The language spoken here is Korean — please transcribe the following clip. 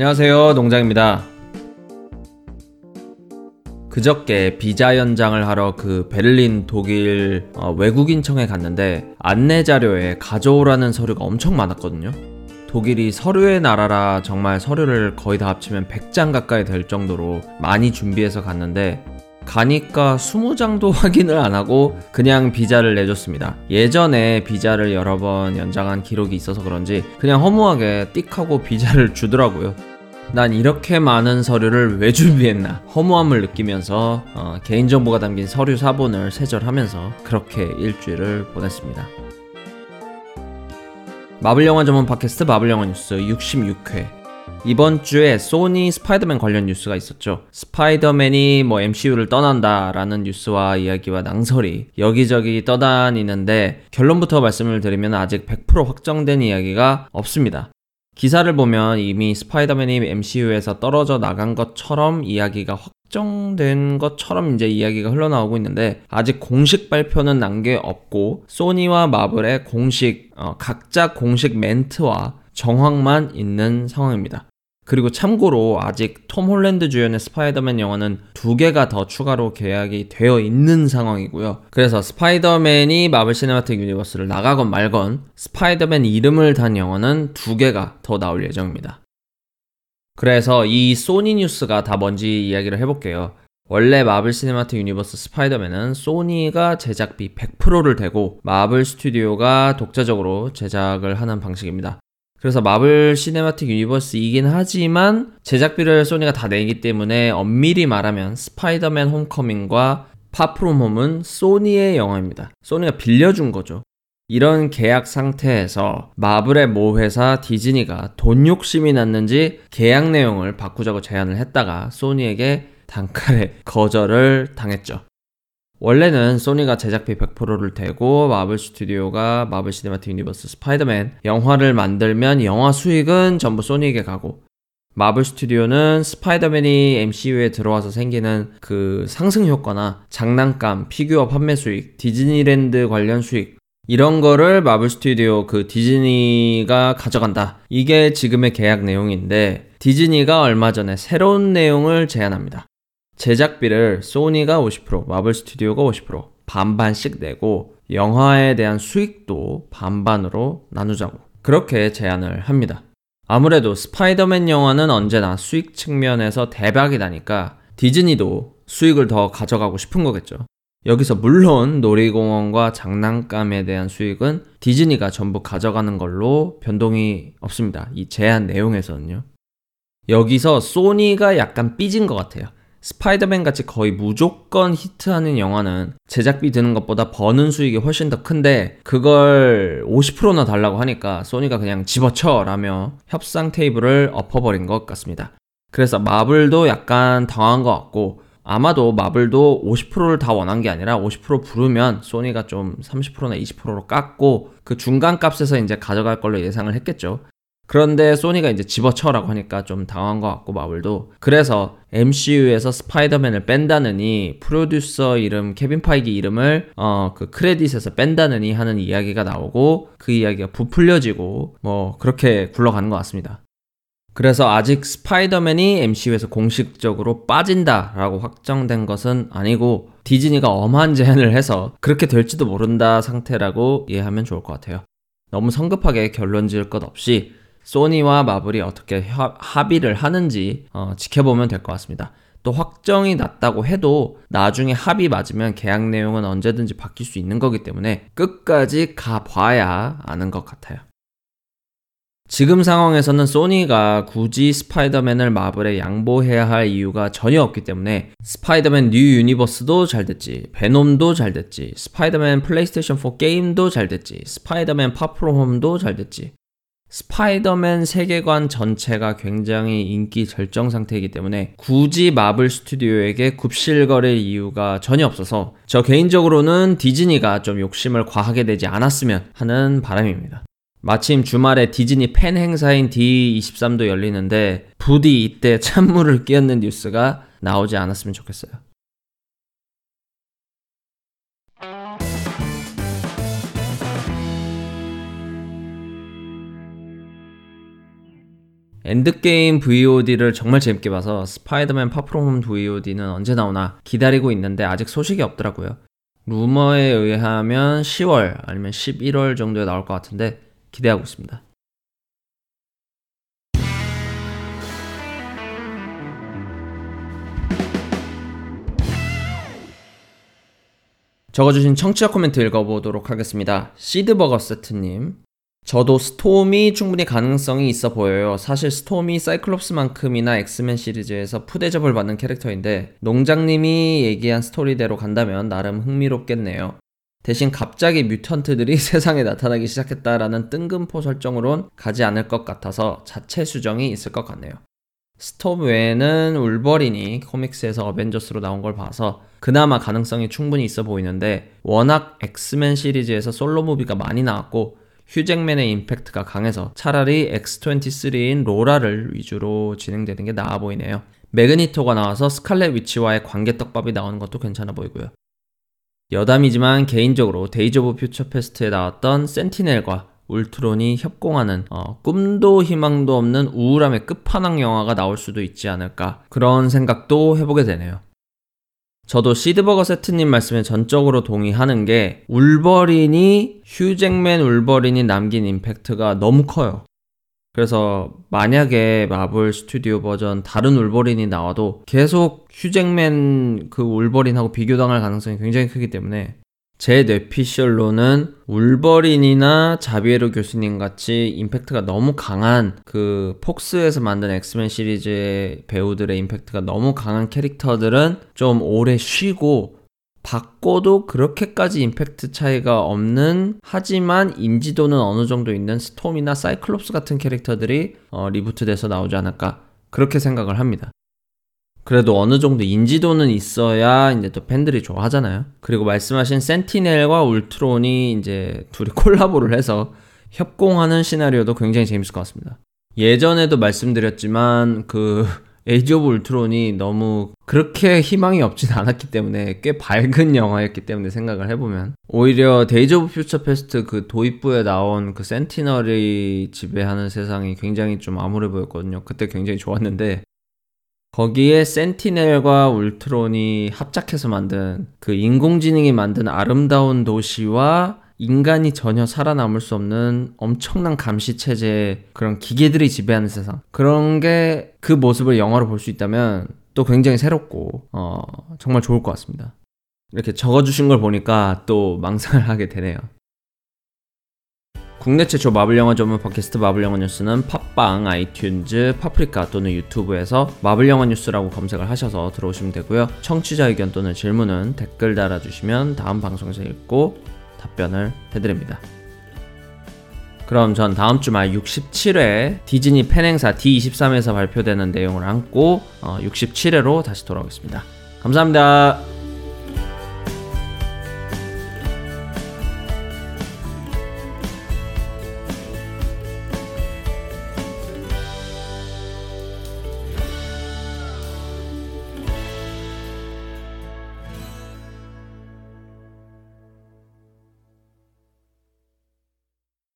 안녕하세요, 농장입니다. 그저께 비자 연장을 하러 그 베를린 독일 외국인청에 갔는데 안내 자료에 가져오라는 서류가 엄청 많았거든요. 독일이 서류의 나라라 정말 서류를 거의 다 합치면 100장 가까이 될 정도로 많이 준비해서 갔는데 가니까 20장도 확인을 안 하고 그냥 비자를 내줬습니다. 예전에 비자를 여러 번 연장한 기록이 있어서 그런지 그냥 허무하게 띡 하고 비자를 주더라고요. 난 이렇게 많은 서류를 왜 준비했나 허무함을 느끼면서 개인정보가 담긴 서류 사본을 세절하면서 그렇게 일주일을 보냈습니다. 마블영화 전문 팟캐스트 마블영화뉴스 66회. 이번 주에 소니 스파이더맨 관련 뉴스가 있었죠. 스파이더맨이 MCU를 떠난다라는 뉴스와 이야기와 낭설이 여기저기 떠다니는데 결론부터 말씀을 드리면 아직 100% 확정된 이야기가 없습니다. 기사를 보면 이미 스파이더맨이 MCU에서 떨어져 나간 것처럼 이야기가 확정된 것처럼 이제 이야기가 흘러나오고 있는데 아직 공식 발표는 난 게 없고 소니와 마블의 공식 각자 공식 멘트와 정황만 있는 상황입니다. 그리고 참고로 아직 톰 홀랜드 주연의 스파이더맨 영화는 2개가 더 추가로 계약이 되어 있는 상황이고요. 그래서 스파이더맨이 마블 시네마틱 유니버스를 나가건 말건 스파이더맨 이름을 단 영화는 2개가 더 나올 예정입니다. 그래서 이 소니 뉴스가 다 뭔지 이야기를 해볼게요. 원래 마블 시네마틱 유니버스 스파이더맨은 소니가 제작비 100%를 대고 마블 스튜디오가 독자적으로 제작을 하는 방식입니다. 그래서 마블 시네마틱 유니버스이긴 하지만 제작비를 소니가 다 내기 때문에 엄밀히 말하면 스파이더맨 홈커밍과 파프롬홈은 소니의 영화입니다. 소니가 빌려준 거죠. 이런 계약 상태에서 마블의 모 회사 디즈니가 돈 욕심이 났는지 계약 내용을 바꾸자고 제안을 했다가 소니에게 단칼에 거절을 당했죠. 원래는 소니가 제작비 100%를 대고 마블 스튜디오가 마블 시네마틱 유니버스 스파이더맨 영화를 만들면 영화 수익은 전부 소니에게 가고 마블 스튜디오는 스파이더맨이 MCU에 들어와서 생기는 그 상승 효과나 장난감, 피규어 판매 수익, 디즈니랜드 관련 수익 이런 거를 마블 스튜디오 디즈니가 가져간다. 이게 지금의 계약 내용인데 디즈니가 얼마 전에 새로운 내용을 제안합니다. 제작비를 소니가 50%, 마블 스튜디오가 50% 반반씩 내고 영화에 대한 수익도 반반으로 나누자고 그렇게 제안을 합니다. 아무래도 스파이더맨 영화는 언제나 수익 측면에서 대박이 나니까 디즈니도 수익을 더 가져가고 싶은 거겠죠. 여기서 물론 놀이공원과 장난감에 대한 수익은 디즈니가 전부 가져가는 걸로 변동이 없습니다. 이 제안 내용에서는요. 여기서 소니가 약간 삐진 것 같아요. 스파이더맨 같이 거의 무조건 히트하는 영화는 제작비 드는 것보다 버는 수익이 훨씬 더 큰데 그걸 50%나 달라고 하니까 소니가 그냥 집어쳐 라며 협상 테이블을 엎어버린 것 같습니다. 그래서 마블도 약간 당황한 것 같고 아마도 마블도 50%를 다 원한 게 아니라 50% 부르면 소니가 좀 30%나 20%로 깎고 그 중간 값에서 이제 가져갈 걸로 예상을 했겠죠. 그런데 소니가 이제 집어쳐라고 하니까 좀 당황한 것 같고 마블도 그래서 MCU에서 스파이더맨을 뺀다느니 프로듀서 이름 케빈 파이기 이름을 그 크레딧에서 뺀다느니 하는 이야기가 나오고 그 이야기가 부풀려지고 그렇게 굴러가는 것 같습니다. 그래서 아직 스파이더맨이 MCU에서 공식적으로 빠진다라고 확정된 것은 아니고 디즈니가 엄한 제안을 해서 그렇게 될지도 모른다 상태라고 이해하면 좋을 것 같아요. 너무 성급하게 결론 지을 것 없이 소니와 마블이 어떻게 합의를 하는지 지켜보면 될 것 같습니다. 또 확정이 났다고 해도 나중에 합의 맞으면 계약 내용은 언제든지 바뀔 수 있는 거기 때문에 끝까지 가봐야 아는 것 같아요. 지금 상황에서는 소니가 굳이 스파이더맨을 마블에 양보해야 할 이유가 전혀 없기 때문에 스파이더맨 뉴 유니버스도 잘 됐지, 베놈도 잘 됐지, 스파이더맨 플레이스테이션 4 게임도 잘 됐지, 스파이더맨 파프롬홈도 잘 됐지, 스파이더맨 세계관 전체가 굉장히 인기 절정 상태이기 때문에 굳이 마블 스튜디오에게 굽실거릴 이유가 전혀 없어서 저 개인적으로는 디즈니가 좀 욕심을 과하게 내지 않았으면 하는 바람입니다. 마침 주말에 디즈니 팬 행사인 D23도 열리는데 부디 이때 찬물을 끼얹는 뉴스가 나오지 않았으면 좋겠어요. 엔드게임 VOD를 정말 재밌게 봐서 스파이더맨 파프롬홈 VOD는 언제 나오나 기다리고 있는데 아직 소식이 없더라고요. 루머에 의하면 10월 아니면 11월 정도에 나올 것 같은데 기대하고 있습니다. 적어주신 청취자 코멘트 읽어보도록 하겠습니다. 시드버거 세트님, 저도 스톰이 충분히 가능성이 있어 보여요. 사실 스톰이 사이클롭스만큼이나 엑스맨 시리즈에서 푸대접을 받는 캐릭터인데 농장님이 얘기한 스토리대로 간다면 나름 흥미롭겠네요. 대신 갑자기 뮤턴트들이 세상에 나타나기 시작했다라는 뜬금포 설정으론 가지 않을 것 같아서 자체 수정이 있을 것 같네요. 스톰 외에는 울버린이 코믹스에서 어벤져스로 나온 걸 봐서 그나마 가능성이 충분히 있어 보이는데 워낙 엑스맨 시리즈에서 솔로 무비가 많이 나왔고 휴잭맨의 임팩트가 강해서 차라리 X23인 로라를 위주로 진행되는 게 나아 보이네요. 매그니토가 나와서 스칼렛 위치와의 관계떡밥이 나오는 것도 괜찮아 보이고요. 여담이지만 개인적으로 데이즈 오브 퓨처 페스트에 나왔던 센티넬과 울트론이 협공하는 꿈도 희망도 없는 우울함의 끝판왕 영화가 나올 수도 있지 않을까 그런 생각도 해보게 되네요. 저도 시드버거 세트님 말씀에 전적으로 동의하는 게 울버린이 휴잭맨 울버린이 남긴 임팩트가 너무 커요. 그래서 만약에 마블 스튜디오 버전 다른 울버린이 나와도 계속 휴잭맨 그 울버린하고 비교당할 가능성이 굉장히 크기 때문에 제 뇌피셜로는 울버린이나 자비에르 교수님 같이 임팩트가 너무 강한 그 폭스에서 만든 엑스맨 시리즈의 배우들의 임팩트가 너무 강한 캐릭터들은 좀 오래 쉬고 바꿔도 그렇게까지 임팩트 차이가 없는 하지만 인지도는 어느 정도 있는 스톰이나 사이클롭스 같은 캐릭터들이 리부트돼서 나오지 않을까 그렇게 생각을 합니다. 그래도 어느 정도 인지도는 있어야 이제 또 팬들이 좋아하잖아요. 그리고 말씀하신 센티넬과 울트론이 이제 둘이 콜라보를 해서 협공하는 시나리오도 굉장히 재밌을 것 같습니다. 예전에도 말씀드렸지만 그 에이지 오브 울트론이 너무 그렇게 희망이 없진 않았기 때문에 꽤 밝은 영화였기 때문에 생각을 해보면 오히려 데이즈 오브 퓨처 페스트 그 도입부에 나온 그 센티널이 지배하는 세상이 굉장히 좀 암울해 보였거든요. 그때 굉장히 좋았는데 거기에 센티넬과 울트론이 합작해서 만든 그 인공지능이 만든 아름다운 도시와 인간이 전혀 살아남을 수 없는 엄청난 감시체제의 그런 기계들이 지배하는 세상 그런 게 그 모습을 영화로 볼 수 있다면 또 굉장히 새롭고 정말 좋을 것 같습니다. 이렇게 적어주신 걸 보니까 또 망상을 하게 되네요. 국내 최초 마블영화 전문 팟캐스트 마블영화뉴스는 팟빵, 아이튠즈, 팟프리카 또는 유튜브에서 마블영화뉴스라고 검색을 하셔서 들어오시면 되고요. 청취자 의견 또는 질문은 댓글 달아주시면 다음 방송에서 읽고 답변을 해드립니다. 그럼 전 다음 주 말 67회 디즈니 팬행사 D23에서 발표되는 내용을 안고 67회로 다시 돌아오겠습니다. 감사합니다.